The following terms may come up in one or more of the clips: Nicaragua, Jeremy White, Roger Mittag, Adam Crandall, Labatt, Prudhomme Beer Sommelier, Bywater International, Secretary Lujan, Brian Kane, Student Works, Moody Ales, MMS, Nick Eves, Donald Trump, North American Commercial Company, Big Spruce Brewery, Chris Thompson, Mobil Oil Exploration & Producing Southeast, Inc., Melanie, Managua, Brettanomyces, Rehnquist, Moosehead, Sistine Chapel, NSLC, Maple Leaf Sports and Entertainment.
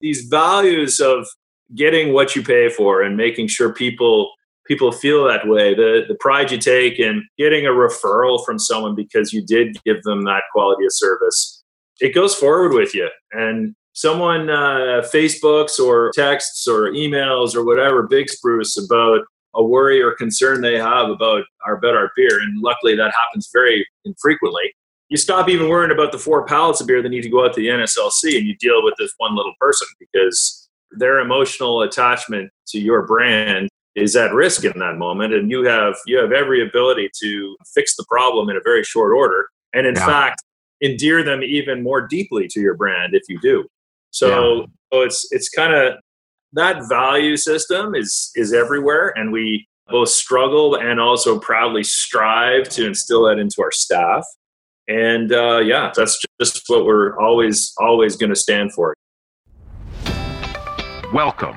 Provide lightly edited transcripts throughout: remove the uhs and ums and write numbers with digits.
these values of getting what you pay for and making sure people feel that way, the pride you take in getting a referral from someone because you did give them that quality of service, it goes forward with you. And someone Facebooks or texts or emails or whatever Big Spruce about a worry or concern they have about our beer, and luckily that happens very infrequently, you stop even worrying about the 4 pallets of beer that need to go out to the NSLC, and you deal with this one little person because their emotional attachment to your brand is at risk in that moment, and you have every ability to fix the problem in a very short order, and in fact, endear them even more deeply to your brand if you do. So it's kind of that value system is everywhere, and we both struggle and also proudly strive to instill that into our staff. And that's just what we're always going to stand for. Welcome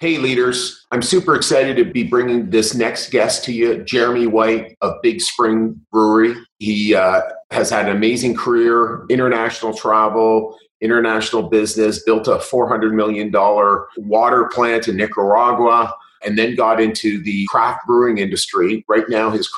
Hey leaders, I'm super excited to be bringing this next guest to you, Jeremy White of Big Spruce Brewery. He has had an amazing career, international travel, international business, built a $400 million water plant in Nicaragua, and then got into the craft brewing industry. Right now, his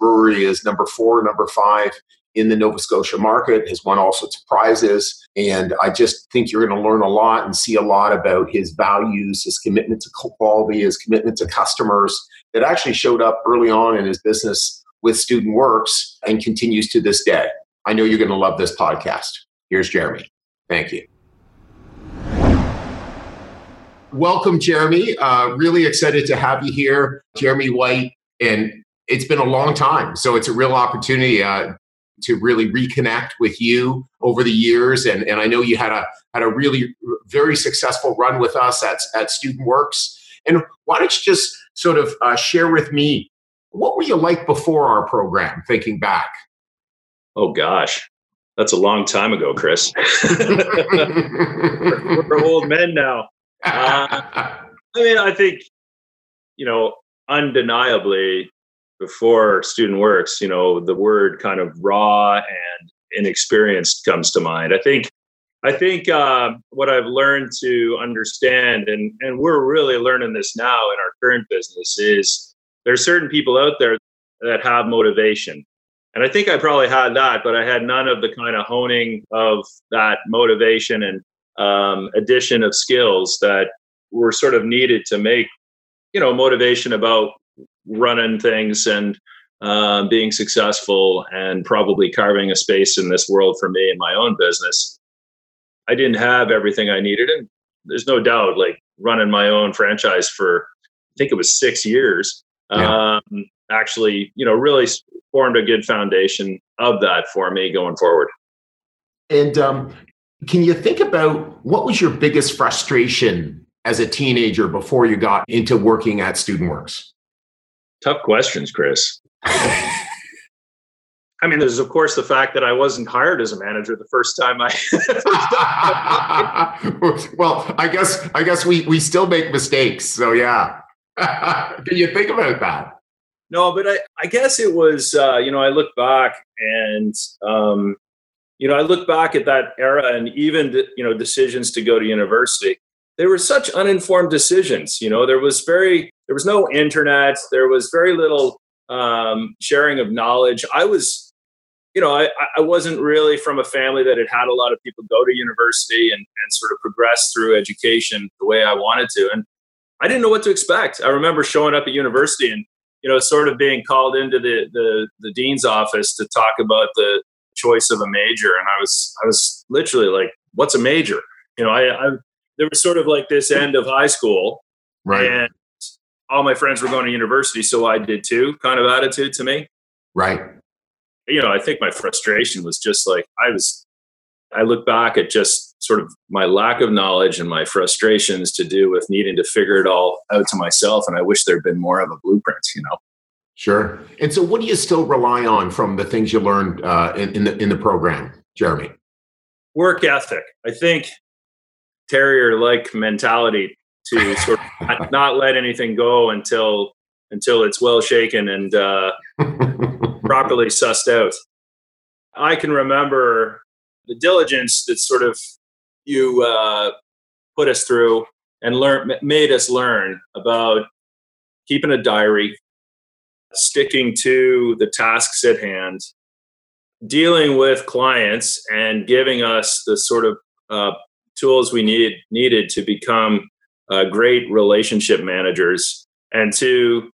brewery is number 5 in the Nova Scotia market, has won all sorts of prizes. And I just think you're going to learn a lot and see a lot about his values, his commitment to quality, his commitment to customers that actually showed up early on in his business with Student Works and continues to this day. I know you're going to love this podcast. Here's Jeremy. Thank you. Welcome, Jeremy. Really excited to have you here, Jeremy White. And it's been a long time, so it's a real opportunity to really reconnect with you over the years. And I know you had a really very successful run with us at Student Works. And why don't you just sort of share with me, what were you like before our program, thinking back? Oh, gosh. That's a long time ago, Chris. We're old men now. I think, undeniably, before Student Works, the word kind of raw and inexperienced comes to mind. I think what I've learned to understand, and we're really learning this now in our current business, is there's certain people out there that have motivation. And I think I probably had that, but I had none of the kind of honing of that motivation and addition of skills that were sort of needed to make, motivation about running things and being successful and probably carving a space in this world for me in my own business. I didn't have everything I needed. And there's no doubt, running my own franchise for, I think it was 6 years, really formed a good foundation of that for me going forward. And can you think about what was your biggest frustration as a teenager before you got into working at Student Works? Tough questions, Chris. There's, of course, the fact that I wasn't hired as a manager the first time I well, I guess we still make mistakes. So, yeah. Can you think about that? No, but I guess it was, I look back and, I look back at that era and even, decisions to go to university. They were such uninformed decisions. There was no internet. There was very little sharing of knowledge. I was, I wasn't really from a family that had a lot of people go to university and sort of progress through education the way I wanted to. And I didn't know what to expect. I remember showing up at university and, sort of being called into the dean's office to talk about the choice of a major. And I was literally like, what's a major? There was sort of like this end of high school, right? And all my friends were going to university, so I did too, kind of attitude to me. Right. I think my frustration was just like, I was I look back at just sort of my lack of knowledge and my frustrations to do with needing to figure it all out to myself. And I wish there'd been more of a blueprint, you know? Sure. And so what do you still rely on from the things you learned in the program, Jeremy? Work ethic. I think terrier-like mentality to sort of not let anything go until it's well shaken and properly sussed out. I can remember the diligence that sort of you put us through and made us learn about keeping a diary, sticking to the tasks at hand, dealing with clients, and giving us the sort of tools we needed to become great relationship managers. And to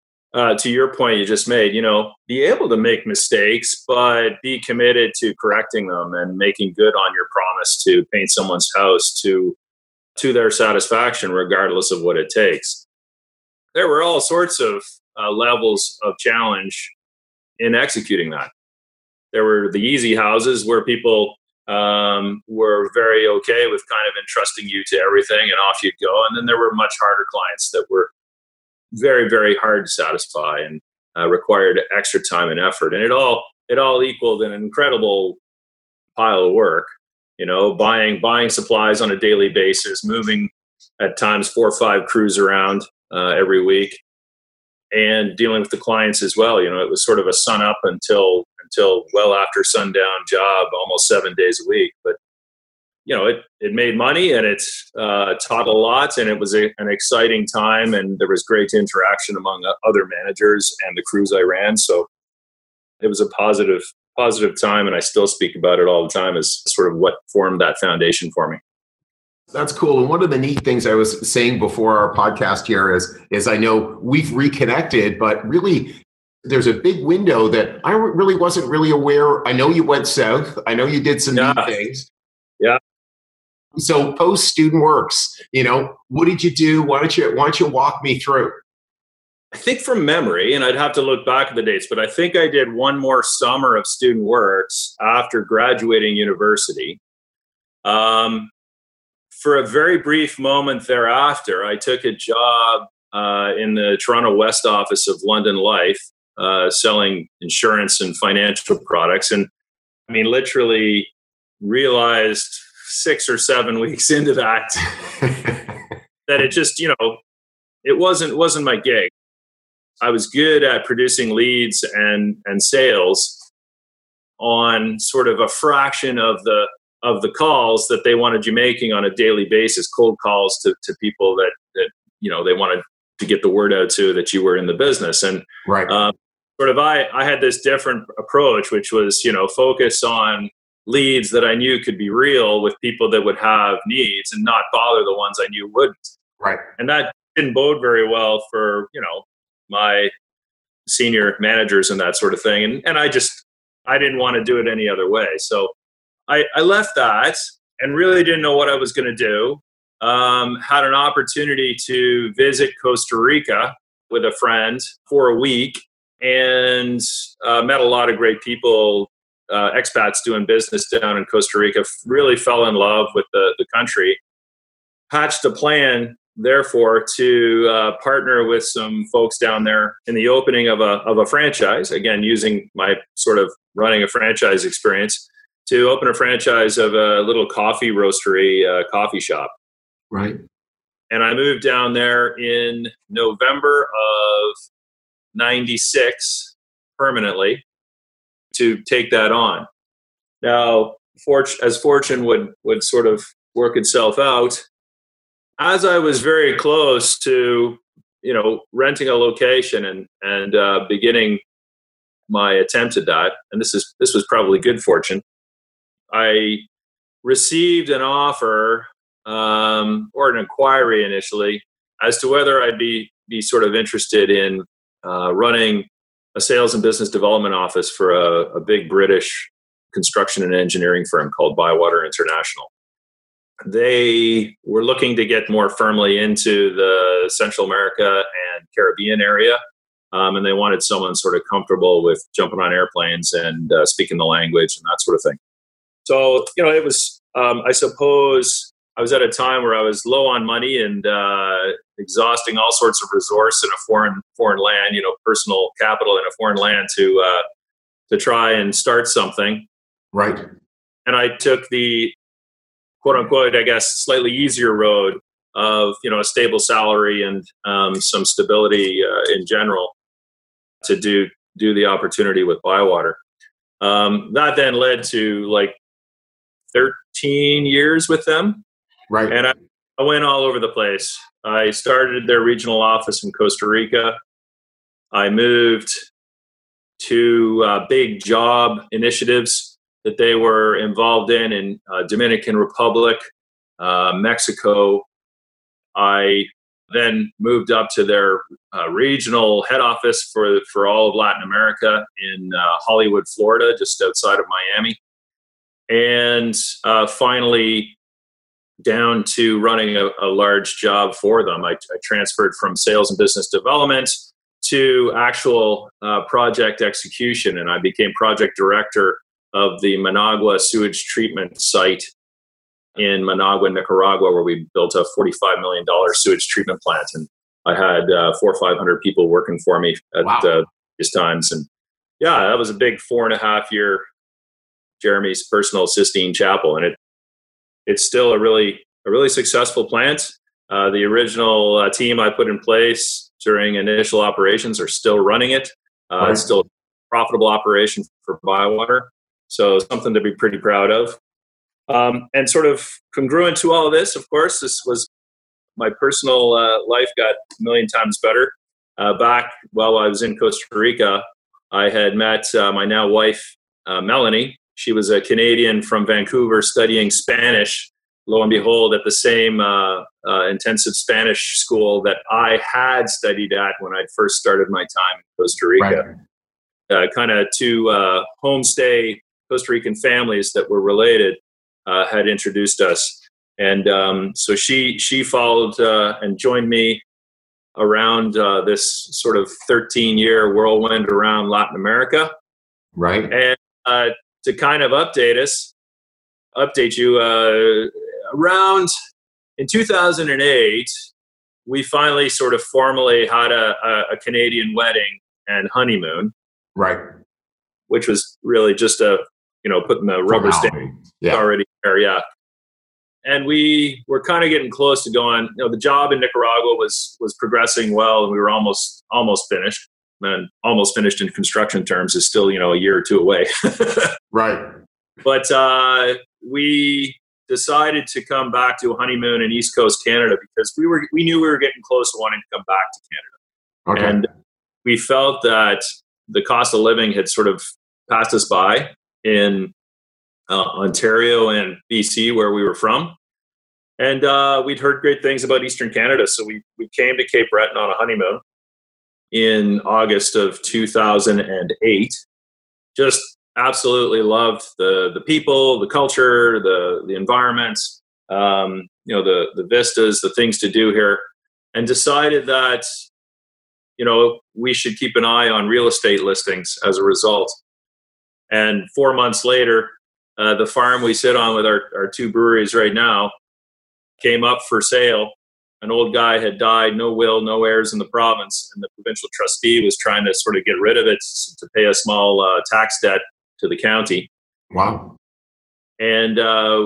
your point you just made, you know, be able to make mistakes, but be committed to correcting them and making good on your promise to paint someone's house to their satisfaction, regardless of what it takes. There were all sorts of levels of challenge in executing that. There were the easy houses where people were very okay with kind of entrusting you to everything and off you'd go. And then there were much harder clients that were very, very hard to satisfy and required extra time and effort. And it all equaled an incredible pile of work, you know, buying supplies on a daily basis, moving at times 4 or 5 crews around every week, and dealing with the clients as well. You know, it was sort of a sun up until well after sundown job, almost 7 days a week. But, you know, it made money and it taught a lot, and it was an exciting time, and there was great interaction among other managers and the crews I ran. So it was a positive time, and I still speak about it all the time as sort of what formed that foundation for me. That's cool. And one of the neat things I was saying before our podcast here is I know we've reconnected, but really there's a big window that I really wasn't really aware. I know you went south. I know you did some neat things. Yeah. So post Student Works, you know, what did you do? Why don't you walk me through? I think from memory, and I'd have to look back at the dates, but I think I did one more summer of Student Works after graduating university. For a very brief moment thereafter, I took a job in the Toronto West office of London Life, selling insurance and financial products. And I mean, literally realized 6 or 7 weeks into that, that it just, you know, it wasn't my gig. I was good at producing leads and sales on sort of a fraction of the calls that they wanted you making on a daily basis, cold calls to people that, you know, they wanted to get the word out to that you were in the business. And right. I had this different approach, which was, you know, focus on leads that I knew could be real with people that would have needs and not bother the ones I knew wouldn't. Right. And that didn't bode very well for, you know, my senior managers and that sort of thing. And I didn't want to do it any other way. So I left that and really didn't know what I was going to do. Had an opportunity to visit Costa Rica with a friend for a week, and met a lot of great people, expats doing business down in Costa Rica. Really fell in love with the country. Hatched a plan, therefore, to partner with some folks down there in the opening of a franchise. Again, using my sort of running a franchise experience to open a franchise of a little coffee roastery, coffee shop. Right. And I moved down there in November of 96 permanently to take that on. Now, as fortune would sort of work itself out, as I was very close to, you know, renting a location and beginning my attempt at that, and this was probably good fortune, I received an offer or an inquiry initially as to whether I'd be sort of interested in running a sales and business development office for a big British construction and engineering firm called Bywater International. They were looking to get more firmly into the Central America and Caribbean area, and they wanted someone sort of comfortable with jumping on airplanes and speaking the language and that sort of thing. So, you know, it was I suppose I was at a time where I was low on money and exhausting all sorts of resource in a foreign land, you know, personal capital in a foreign land to try and start something. Right. And I took the quote unquote, I guess, slightly easier road of, you know, a stable salary and some stability in general to do the opportunity with Bywater. That then led to like 13 years with them. Right. And I went all over the place. I started their regional office in Costa Rica. I moved to big job initiatives that they were involved in Dominican Republic, Mexico. I then moved up to their regional head office for all of Latin America in Hollywood, Florida, just outside of Miami. And finally, down to running a large job for them. I transferred from sales and business development to actual project execution, and I became project director of the Managua sewage treatment site in Managua, Nicaragua, where we built a $45 million sewage treatment plant. And I had 400 or 500 people working for me at these times. And yeah, that was a big 4.5 year Jeremy's personal Sistine Chapel. And it's still a really successful plant. The original team I put in place during initial operations are still running it. Right. It's still a profitable operation for Bywater. So something to be pretty proud of. And sort of congruent to all of this, of course, this was my personal life got a million times better. Back while I was in Costa Rica, I had met my now wife, Melanie. She was a Canadian from Vancouver studying Spanish, lo and behold, at the same intensive Spanish school that I had studied at when I first started my time in Costa Rica. Right. Kind of two homestay Costa Rican families that were related had introduced us. And so she followed and joined me around this sort of 13-year whirlwind around Latin America. Right. And to kind of update you, around in 2008, we finally sort of formally had a Canadian wedding and honeymoon. Right. Which was really just putting the rubber stamp already there. Yeah. And we were kind of getting close to going, the job in Nicaragua was progressing well, and we were almost finished. And almost finished in construction terms is still, a year or two away. Right. But we decided to come back to a honeymoon in East Coast Canada because we knew we were getting close to wanting to come back to Canada. Okay. And we felt that the cost of living had sort of passed us by in Ontario and BC, where we were from. And we'd heard great things about Eastern Canada. So we came to Cape Breton on a honeymoon in August of 2008, just absolutely loved the people, the culture, the environment, the vistas, the things to do here, and decided that, we should keep an eye on real estate listings as a result. And 4 months later, the farm we sit on with our two breweries right now came up for sale. An old guy had died, no will, no heirs in the province, and the provincial trustee was trying to sort of get rid of it to pay a small tax debt to the county. Wow. And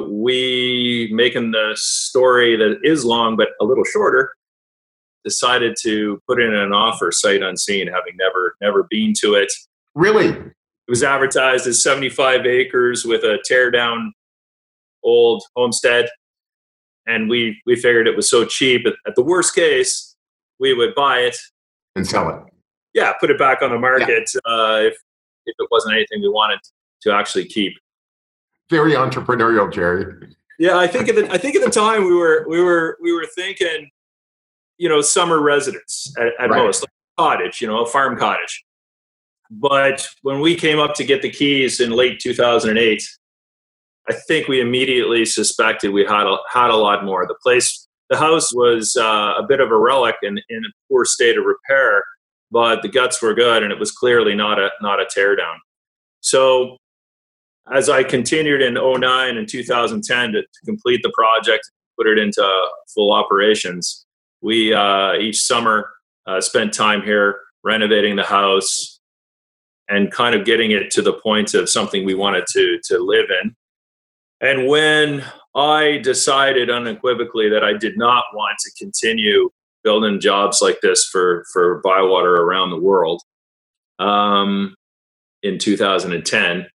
we, making the story that is long but a little shorter, decided to put in an offer sight unseen, having never been to it. Really? It was advertised as 75 acres with a tear-down old homestead. And we figured it was so cheap. At the worst case, we would buy it and sell it. Yeah, put it back on the market if it wasn't anything we wanted to actually keep. Very entrepreneurial, Jerry. Yeah, I think at the time we were thinking, summer residence at right. Most, like a cottage, a farm cottage. But when we came up to get the keys in late 2008. I think we immediately suspected we had a lot more. The house was a bit of a relic and in a poor state of repair, but the guts were good, and it was clearly not a teardown. So As I continued in 2009 and 2010 to complete the project, put it into full operations, we each summer spent time here renovating the house and kind of getting it to the point of something we wanted to live in. And when I decided unequivocally that I did not want to continue building jobs like this for Bywater around the world, in 2010,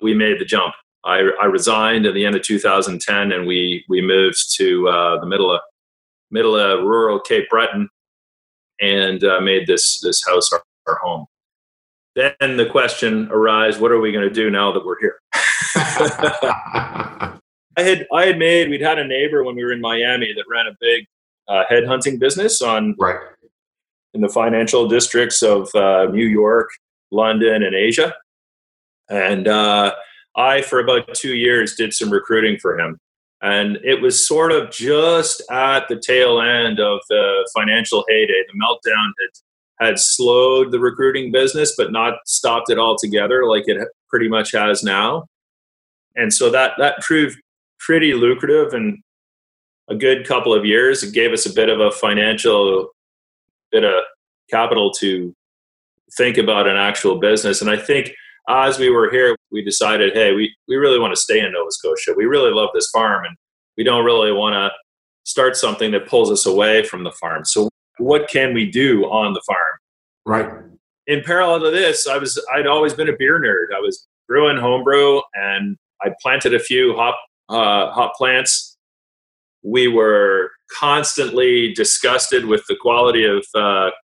we made the jump. I resigned at the end of 2010, and we moved to the middle of rural Cape Breton, and made this house our home. Then the question arose: what are we going to do now that we're here? We'd had a neighbor when we were in Miami that ran a big headhunting business in the financial districts of New York, London, and Asia. And I, for about 2 years, did some recruiting for him. And it was sort of just at the tail end of the financial heyday. The meltdown had slowed the recruiting business, but not stopped it altogether like it pretty much has now. And so that proved pretty lucrative and a good couple of years. It gave us a bit of a financial, bit of capital to think about an actual business. And I think as we were here, we decided, hey, we really want to stay in Nova Scotia. We really love this farm, and we don't really want to start something that pulls us away from the farm. So what can we do on the farm? Right. In parallel to this, I'd always been a beer nerd. I was brewing homebrew, and I planted a few hop plants. We were constantly disgusted with the quality of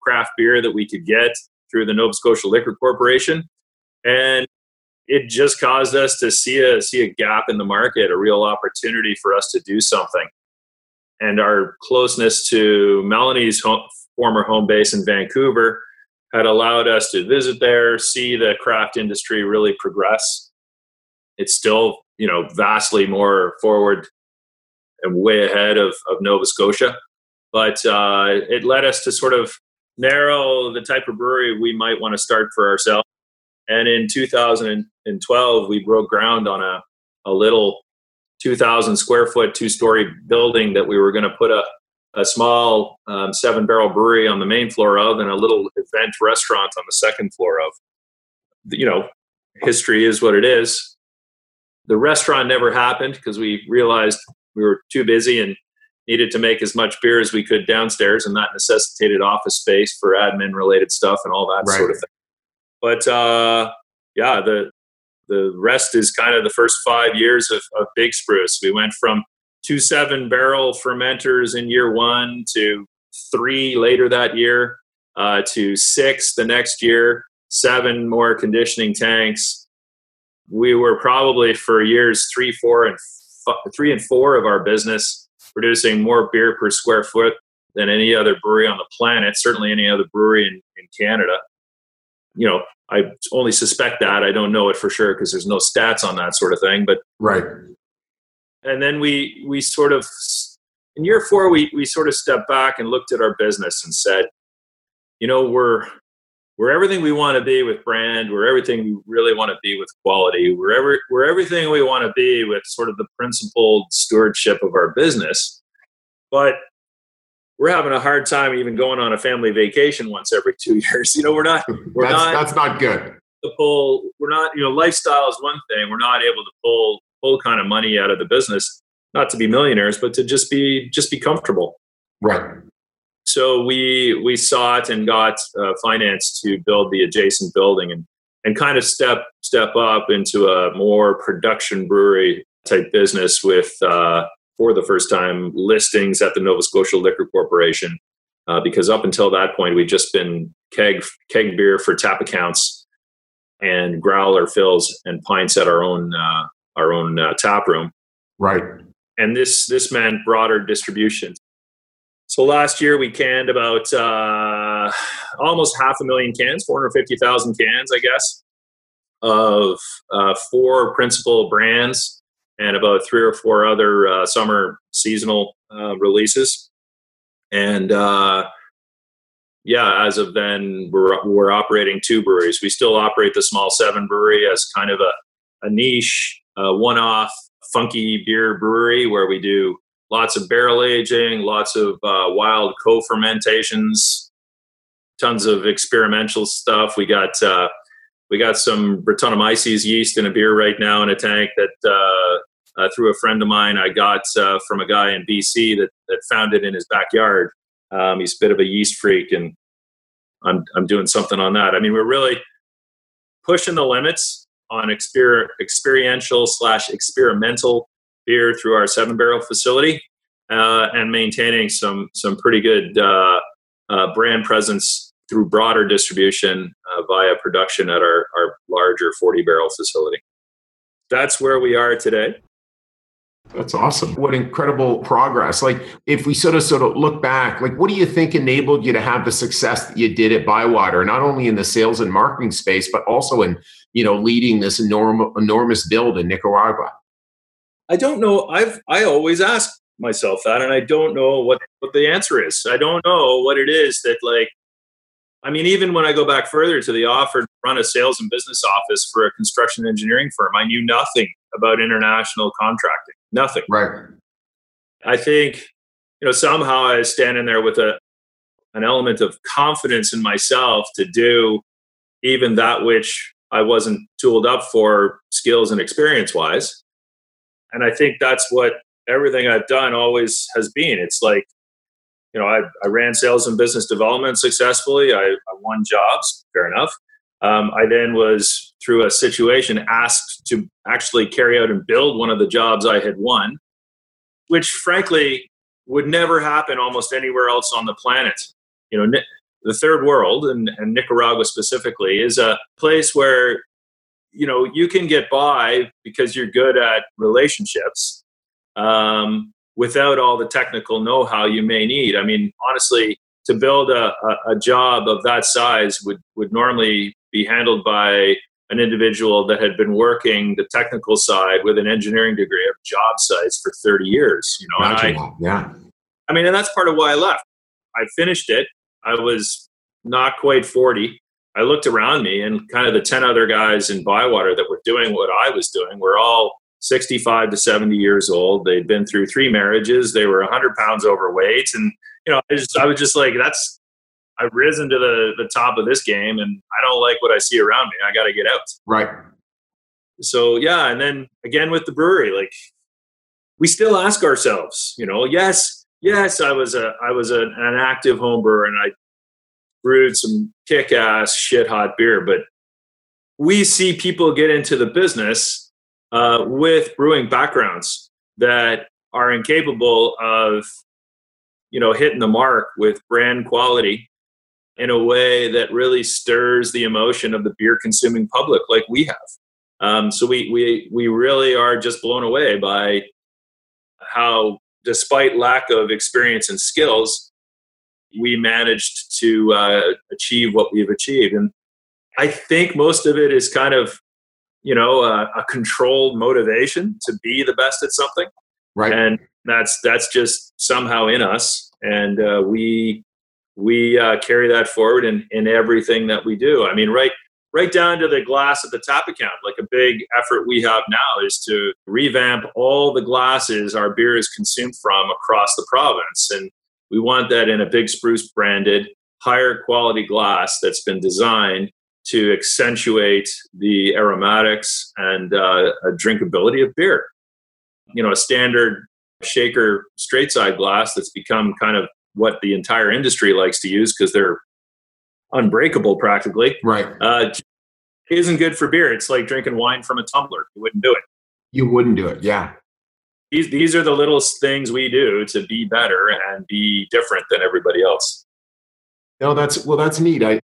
craft beer that we could get through the Nova Scotia Liquor Corporation. And it just caused us to see a gap in the market, a real opportunity for us to do something. And our closeness to Melanie's former home base in Vancouver had allowed us to visit there, see the craft industry really progress. It's still, vastly more forward and way ahead of Nova Scotia. But it led us to sort of narrow the type of brewery we might want to start for ourselves. And in 2012, we broke ground on a little 2,000 square foot, 2-story building that we were going to put a small 7-barrel brewery on the main floor of, and a little event restaurant on the second floor of. History is what it is. The restaurant never happened because we realized we were too busy and needed to make as much beer as we could downstairs, and that necessitated office space for admin-related stuff and all that sort of thing. But the rest is kind of the first 5 years of Big Spruce. We went from 2 7-barrel fermenters in year one to 3 later that year, to 6 the next year, 7 more conditioning tanks. We were probably for years 3, 4, and 4 of our business producing more beer per square foot than any other brewery on the planet, certainly any other brewery in Canada. I only suspect that. I don't know it for sure because there's no stats on that sort of thing. But right. And then we sort of, in year 4, we sort of stepped back and looked at our business and said, we're everything we want to be with brand. We're everything we really want to be with quality. We're everything we want to be with sort of the principled stewardship of our business. But we're having a hard time even going on a family vacation once every 2 years. That's not good. We're not, lifestyle is one thing. We're not able to pull kind of money out of the business, not to be millionaires, but to just be comfortable. Right. So we sought and got finance to build the adjacent building and kind of step up into a more production brewery type business with, for the first time, listings at the Nova Scotia Liquor Corporation, because up until that point, we'd just been keg beer for tap accounts and growler fills and pints at our own tap room. Right. And this meant broader distribution. So last year we canned about almost 500,000 cans, 450,000 cans, I guess, of 4 principal brands, and about 3 or 4 other summer seasonal releases. And as of then, we're operating 2 breweries. We still operate the small 7 brewery as kind of a a niche, one-off funky beer brewery where we do lots of barrel aging, lots of wild co-fermentations, tons of experimental stuff. We got some Brettanomyces yeast in a beer right now in a tank that through a friend of mine I got from a guy in BC that found it in his backyard. He's a bit of a yeast freak, and I'm doing something on that. I mean, we're really pushing the limits on experiential/experimental beer through our 7-barrel facility, and maintaining some pretty good brand presence through broader distribution via production at our larger 40-barrel facility. That's where we are today. That's awesome. What incredible progress. Like, if we sort of look back, like, what do you think enabled you to have the success that you did at Bywater, not only in the sales and marketing space, but also in, leading this enormous build in Nicaragua? I don't know. I always ask myself that, and I don't know what the answer is. I don't know what it is that, like, I mean, even when I go back further to the offer to run a sales and business office for a construction engineering firm, I knew nothing about international contracting. Nothing. Right. I think, somehow I was standing there with an element of confidence in myself to do even that which I wasn't tooled up for skills and experience wise. And I think that's what everything I've done always has been. It's like, I ran sales and business development successfully. I won jobs, fair enough. I then was, through a situation, asked to actually carry out and build one of the jobs I had won, which frankly would never happen almost anywhere else on the planet. The third world and Nicaragua specifically is a place where, you can get by because you're good at relationships, without all the technical know-how you may need. I mean, honestly, to build a job of that size would normally be handled by an individual that had been working the technical side with an engineering degree of job sites for 30 years. I mean, and that's part of why I left. I finished it. I was not quite 40. I looked around me, and kind of the 10 other guys in Bywater that were doing what I was doing were all 65 to 70 years old. They'd been through 3 marriages. They were 100 pounds overweight. And, I was just like, I've risen to the top of this game, and I don't like what I see around me. I got to get out. Right. So, yeah. And then again, with the brewery, like, we still ask ourselves, yes, I was an active home brewer, and I brewed some kick-ass shit hot beer, but we see people get into the business with brewing backgrounds that are incapable of, hitting the mark with brand quality in a way that really stirs the emotion of the beer-consuming public, like we have. So we really are just blown away by how, despite lack of experience and skills, we managed to achieve what we've achieved. And I think most of it is kind of, a controlled motivation to be the best at something. Right. And that's just somehow in us. And we carry that forward in everything that we do. I mean, right down to the glass at the tap account. Like, a big effort we have now is to revamp all the glasses our beer is consumed from across the province. And we want that in a Big Spruce branded, higher quality glass that's been designed to accentuate the aromatics and drinkability of beer. A standard shaker straight side glass that's become kind of what the entire industry likes to use because they're unbreakable practically. Right. Isn't good for beer. It's like drinking wine from a tumbler. You wouldn't do it. Yeah. These are the little things we do to be better and be different than everybody else. No, that's neat. I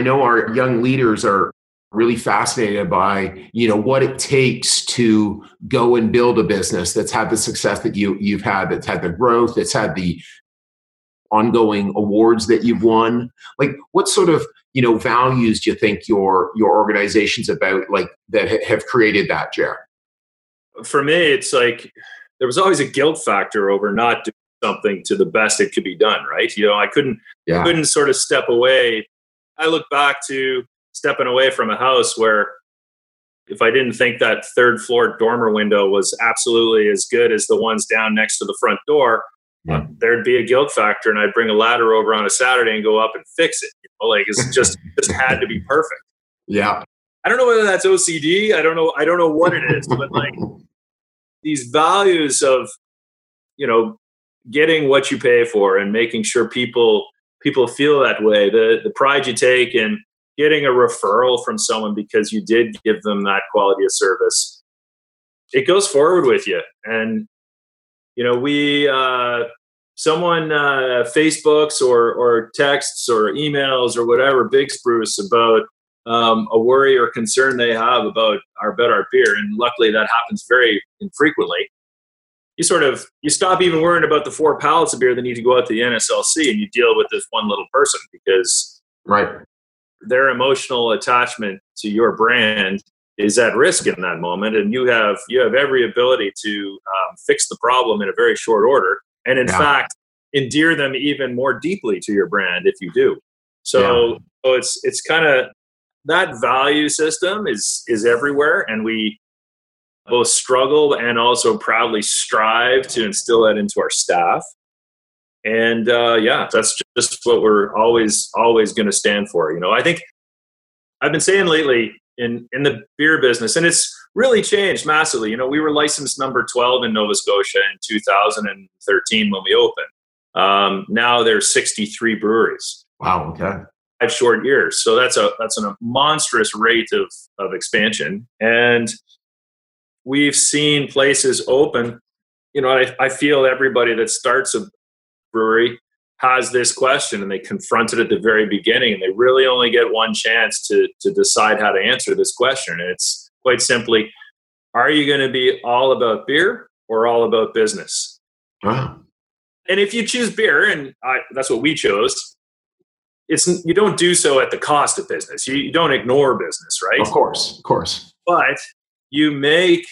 know our young leaders are really fascinated by, what it takes to go and build a business that's had the success that you've had, that's had the growth, that's had the ongoing awards that you've won. Like, what sort of, values do you think your organization's about, like, that have created that, Jer? For me, it's like, there was always a guilt factor over not doing something to the best it could be done, right? I couldn't sort of step away. I look back to stepping away from a house where if I didn't think that third floor dormer window was absolutely as good as the ones down next to the front door, there'd be a guilt factor, and I'd bring a ladder over on a Saturday and go up and fix it. You know, like it's just had to be perfect. Yeah. I don't know whether that's OCD. I don't know what it is, but like these values of, you know, getting what you pay for and making sure people feel that way, the pride you take in getting a referral from someone because you did give them that quality of service, it goes forward with you. And, you know, someone Facebooks or texts or emails or whatever, Big Spruce, about a worry or concern they have about our beer. And luckily that happens very infrequently. You stop even worrying about the 4 pallets of beer that need to go out to the NSLC, and you deal with this one little person because their emotional attachment to your brand is at risk in that moment. And you have every ability to fix the problem in a very short order. And in fact, endear them even more deeply to your brand if you do. So it's kind of that value system is everywhere. And we both struggle and also proudly strive to instill that into our staff. And that's just what we're always going to stand for. You know, I think I've been saying lately in the beer business, and it's really changed massively. You know, we were licensed number 12 in Nova Scotia in 2013 when we opened. Now there's 63 breweries. Wow. Okay. 5 short years. So that's a monstrous rate of expansion. And we've seen places open. You know, I feel everybody that starts a brewery has this question, and they confront it at the very beginning, and they really only get one chance to decide how to answer this question. And it's quite simply, are you going to be all about beer or all about business? Wow. And if you choose beer, and that's what we chose, you don't do so at the cost of business. You don't ignore business, right? Of course. But you make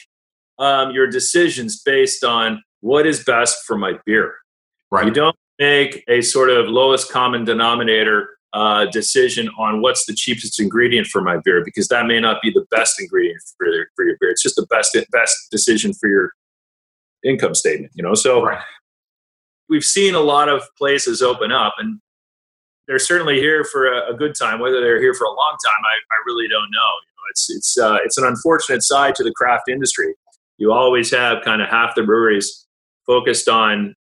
your decisions based on what is best for my beer. Right. You don't make a sort of lowest common denominator decision on what's the cheapest ingredient for my beer, because that may not be the best ingredient for your beer. It's just the best decision for your income statement, you know? So we've seen a lot of places open up, and they're certainly here for a good time. Whether they're here for a long time, I really don't know. It's an unfortunate side to the craft industry. You always have kind of half the breweries focused on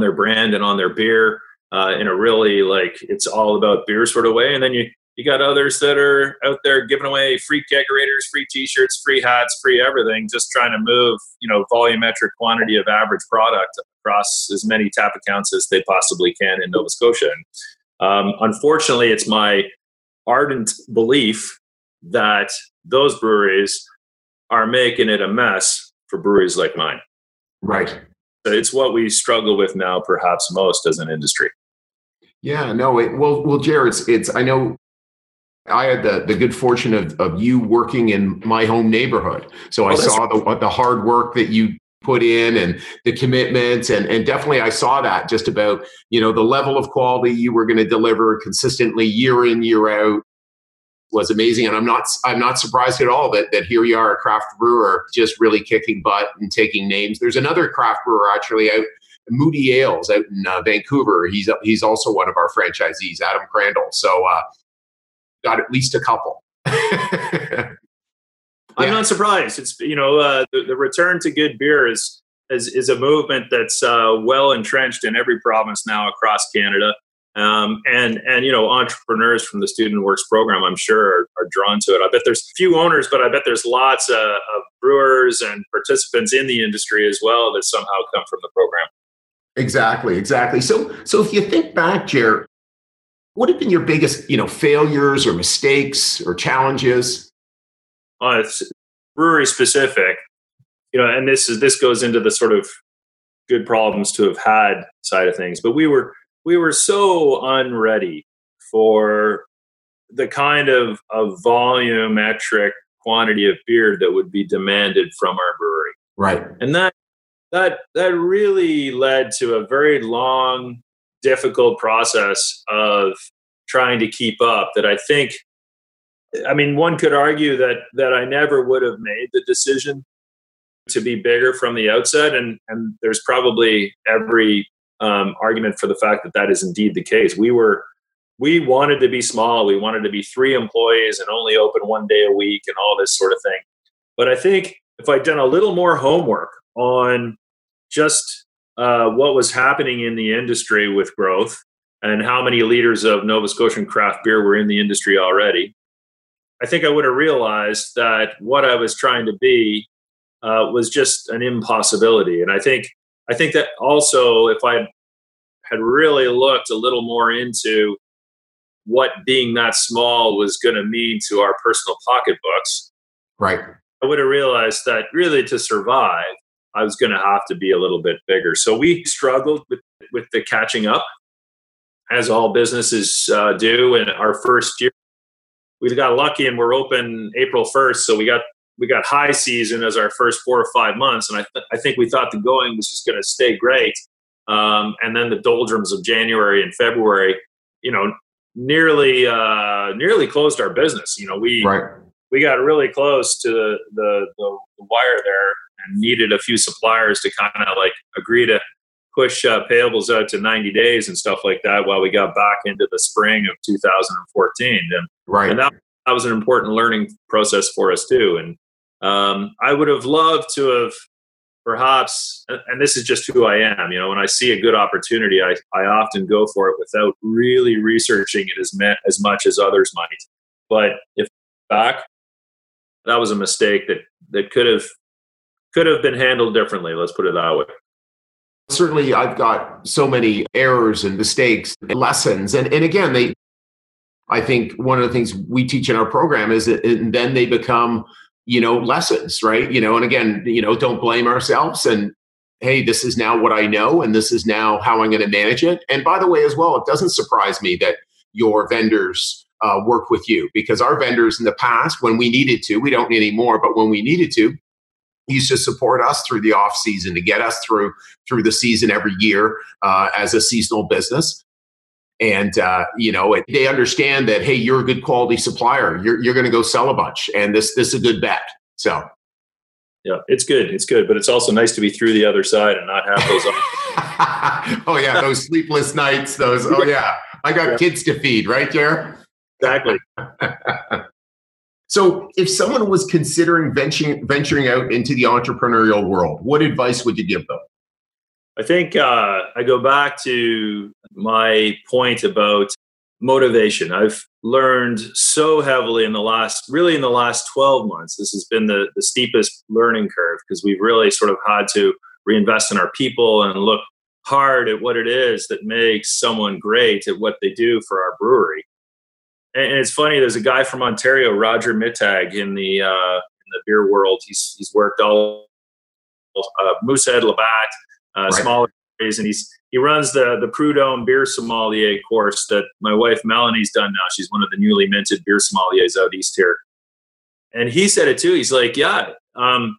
their brand and on their beer in a really like it's all about beer sort of way. And then you got others that are out there giving away free kegerators, free T-shirts, free hats, free everything, just trying to move, you know, volumetric quantity of average product across as many tap accounts as they possibly can in Nova Scotia. Unfortunately, it's my ardent belief that those breweries are making it a mess for breweries like mine. Right. So it's what we struggle with now, perhaps most as an industry. Yeah, no. Well, Jer, it's. I know. I had the good fortune of you working in my home neighborhood, so I saw the hard work that you put in and the commitments, and definitely I saw that just about, you know, the level of quality you were going to deliver consistently year in, year out was amazing. And I'm not surprised at all that here you are, a craft brewer, just really kicking butt and taking names. There's another craft brewer actually out, Moody Ales, out in Vancouver. He's also one of our franchisees, Adam Crandall. So got at least a couple. I'm not surprised. It's, you know, the return to good beer is a movement that's well entrenched in every province now across Canada. And you know, entrepreneurs from the Student Works program, I'm sure, are drawn to it. I bet there's few owners, but I bet there's lots of brewers and participants in the industry as well that somehow come from the program. Exactly. So if you think back, Jer, what have been your biggest, you know, failures or mistakes or challenges? It's brewery specific, you know, and this goes into the sort of good problems to have had side of things, but we were so unready for the kind of volumetric quantity of beer that would be demanded from our brewery. Right. And that really led to a very long, difficult process of trying to keep up that I think I mean, one could argue that I never would have made the decision to be bigger from the outset. And there's probably every argument for the fact that that is indeed the case. We wanted to be small. We wanted to be 3 employees and only open 1 day a week and all this sort of thing. But I think if I'd done a little more homework on just what was happening in the industry with growth and how many liters of Nova Scotian craft beer were in the industry already, I think I would have realized that what I was trying to be was just an impossibility. And I think that also, if I had really looked a little more into what being that small was going to mean to our personal pocketbooks, right, I would have realized that really to survive, I was going to have to be a little bit bigger. So we struggled with the catching up, as all businesses do. In our first year, we got lucky and we're open April 1st. So we got high season as our first 4 or 5 months. And I think we thought the going was just going to stay great. And then the doldrums of January and February, nearly closed our business. We got really close to the wire there and needed a few suppliers to kind of like agree to push payables out to 90 days and stuff like that while we got back into the spring of 2014. And that was an important learning process for us too. And I would have loved to have perhaps, and this is just who I am, when I see a good opportunity, I often go for it without really researching it as much as others might. But if back, that was a mistake that could have been handled differently. Let's put it that way. Certainly, I've got so many errors and mistakes and lessons. And again, I think one of the things we teach in our program is that, and then they become, lessons, right? And again, don't blame ourselves. And hey, this is now what I know, and this is now how I'm going to manage it. And by the way, as well, it doesn't surprise me that your vendors work with you, because our vendors in the past, when we needed to, we don't need any more, but when we needed to, used to support us through the off season to get us through the season every year as a seasonal business. And, they understand that, hey, you're a good quality supplier. You're going to go sell a bunch, and this is a good bet. So. Yeah, it's good. It's good. But it's also nice to be through the other side and not have those. Oh, yeah. Those sleepless nights. Those. Oh, yeah. I got kids to feed right there. Exactly. So if someone was considering venturing out into the entrepreneurial world, what advice would you give them? I think I go back to my point about motivation. I've learned so heavily in the last 12 months. This has been the steepest learning curve, because we've really sort of had to reinvest in our people and look hard at what it is that makes someone great at what they do for our brewery. And it's funny, there's a guy from Ontario, Roger Mittag, in the beer world. He's worked all Moosehead, Labatt, right, smaller breweries, and he runs the Prudhomme Beer Sommelier course that my wife Melanie's done now. She's one of the newly minted beer sommeliers out east here. And he said it too. He's like, the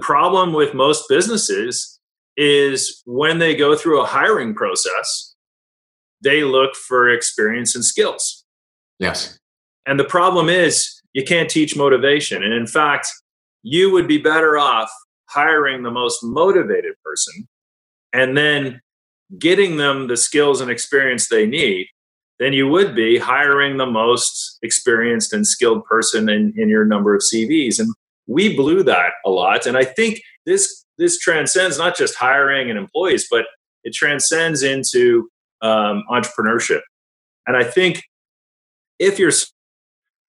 problem with most businesses is when they go through a hiring process, they look for experience and skills. Yes. And the problem is you can't teach motivation. And in fact, you would be better off hiring the most motivated person and then getting them the skills and experience they need than you would be hiring the most experienced and skilled person in your number of CVs. And we blew that a lot. And I think this transcends not just hiring and employees, but it transcends into entrepreneurship. And I think if you're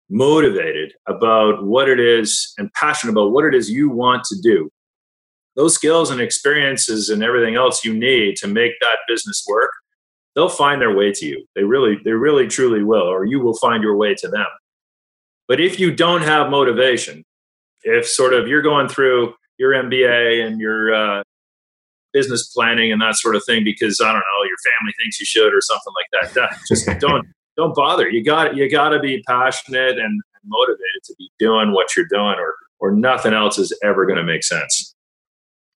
motivated about what it is and passionate about what it is you want to do, those skills and experiences and everything else you need to make that business work, they'll find their way to you. They really truly will, or you will find your way to them. But if you don't have motivation, if sort of you're going through your MBA and your business planning and that sort of thing because, I don't know, your family thinks you should or something like that. Just don't bother. You got to be passionate and motivated to be doing what you're doing, or nothing else is ever going to make sense.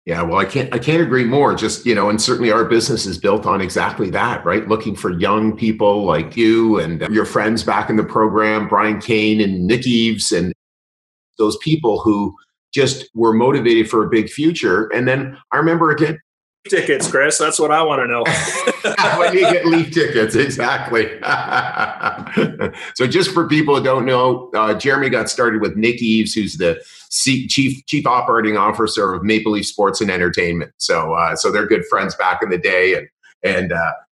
Yeah, well, I can't agree more. Just, you know, and certainly our business is built on exactly that, right? Looking for young people like you and your friends back in the program, Brian Kane and Nick Eves, and those people who just were motivated for a big future. And then I remember again, tickets, Chris. That's what I want to know. When you get Leaf tickets, exactly. So, just for people who don't know, Jeremy got started with Nick Eves, who's the Chief Operating Officer of Maple Leaf Sports and Entertainment. So they're good friends back in the day, and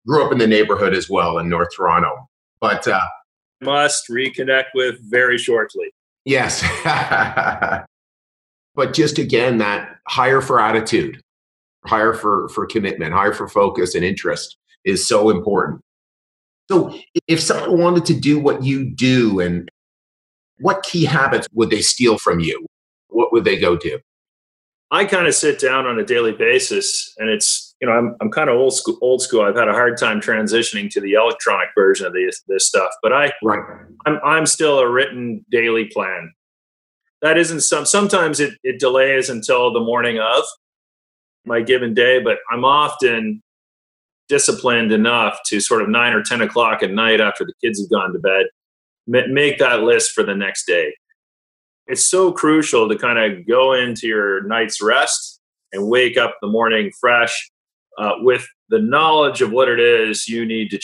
grew up in the neighborhood as well in North Toronto. But must reconnect with very shortly. Yes, but just again, that hire for attitude. Hire for commitment, hire for focus and interest is so important. So if someone wanted to do what you do, and what key habits would they steal from you? What would they go to? I kind of sit down on a daily basis, and it's, you know, I'm kind of old school. I've had a hard time transitioning to the electronic version of this stuff, but I'm still a written daily plan. That isn't sometimes it delays until the morning of my given day, but I'm often disciplined enough to sort of 9 or 10 o'clock at night, after the kids have gone to bed, make that list for the next day. It's so crucial to kind of go into your night's rest and wake up the morning fresh with the knowledge of what it is you need to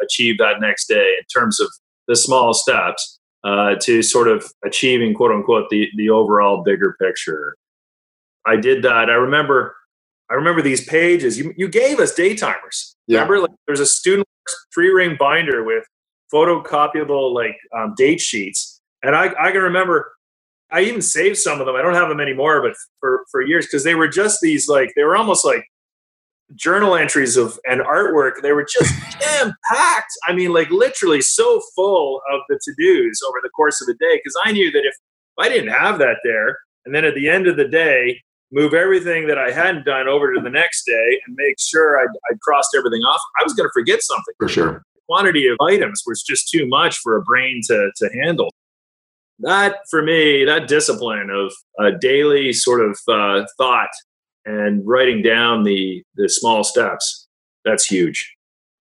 achieve that next day in terms of the small steps to sort of achieving, quote unquote, the overall bigger picture. I did that. I remember these pages. You gave us day timers. Yeah. Remember, like, there's a Student Works 3-ring binder with photocopyable date sheets, and I can remember. I even saved some of them. I don't have them anymore, but for years, because they were just these they were almost like journal entries of and artwork. They were just jam packed. I mean, literally so full of the to dos over the course of the day. Because I knew that if I didn't have that there, and then at the end of the day, move everything that I hadn't done over to the next day and make sure I'd crossed everything off, I was going to forget something. For sure. The quantity of items was just too much for a brain to handle. That, for me, that discipline of daily sort of thought and writing down the small steps, that's huge.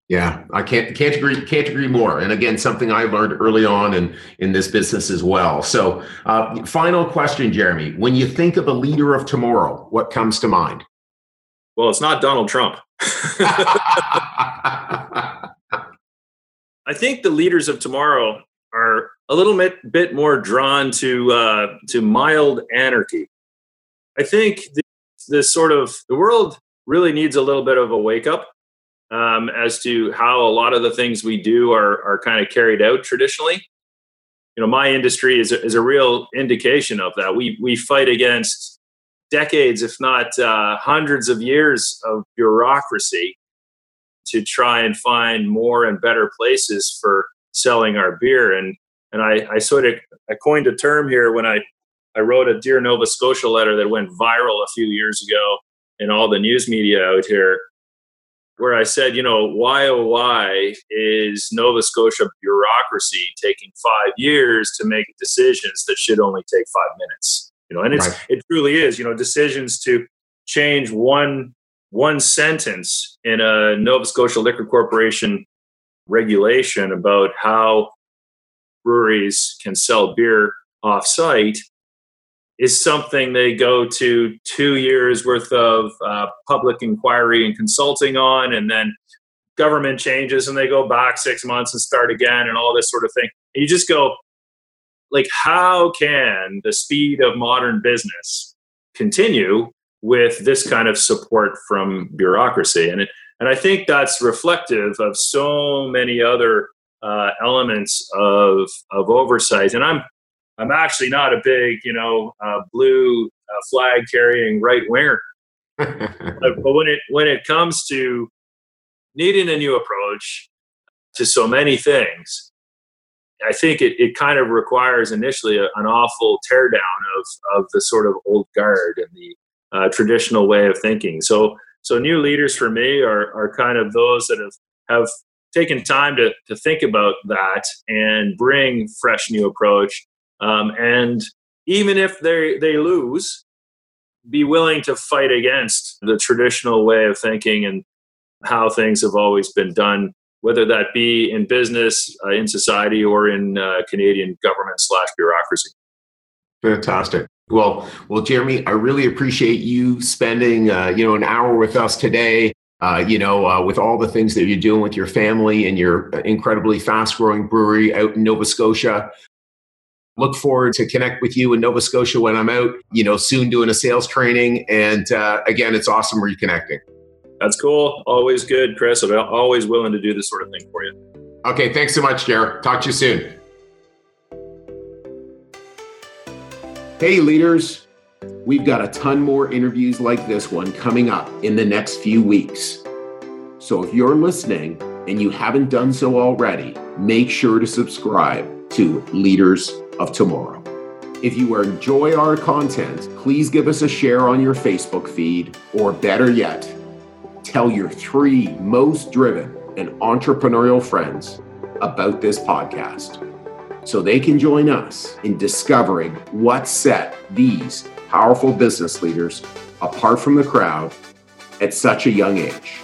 Yeah, I can't agree more. And again, something I learned early on in this business as well. So final question, Jeremy, when you think of a leader of tomorrow, what comes to mind? Well, it's not Donald Trump. I think the leaders of tomorrow are a little bit more drawn to mild anarchy. I think this sort of the world really needs a little bit of a wake up. As to how a lot of the things we do are kind of carried out traditionally. You know, my industry is a real indication of that. We fight against decades, if not hundreds of years of bureaucracy to try and find more and better places for selling our beer. And I sort of I coined a term here when I wrote a Dear Nova Scotia letter that went viral a few years ago in all the news media out here, where I said, you know, why is Nova Scotia bureaucracy taking 5 years to make decisions that should only take 5 minutes? You know, and it's right. It truly is, you know, decisions to change one sentence in a Nova Scotia Liquor Corporation regulation about how breweries can sell beer off-site is something they go to 2 years worth of public inquiry and consulting on, and then government changes and they go back 6 months and start again and all this sort of thing. And you just go, how can the speed of modern business continue with this kind of support from bureaucracy? And I think that's reflective of so many other elements of oversight. And I'm actually not a big, blue flag carrying right winger, but when it comes to needing a new approach to so many things, I think it kind of requires initially an awful teardown of the sort of old guard and the traditional way of thinking. So new leaders for me are kind of those that have taken time to think about that and bring fresh new approach. And even if they lose, be willing to fight against the traditional way of thinking and how things have always been done, whether that be in business, in society, or in Canadian government/bureaucracy. Fantastic. Well, Jeremy, I really appreciate you spending an hour with us today. With all the things that you're doing with your family and your incredibly fast-growing brewery out in Nova Scotia. Look forward to connect with you in Nova Scotia when I'm out, soon doing a sales training. And again, it's awesome reconnecting. That's cool. Always good, Chris. I'm always willing to do this sort of thing for you. Okay. Thanks so much, Jer. Talk to you soon. Hey, leaders. We've got a ton more interviews like this one coming up in the next few weeks. So if you're listening and you haven't done so already, make sure to subscribe to Leaders of Tomorrow. If you enjoy our content, please give us a share on your Facebook feed, or better yet, tell your 3 most driven and entrepreneurial friends about this podcast so they can join us in discovering what set these powerful business leaders apart from the crowd at such a young age.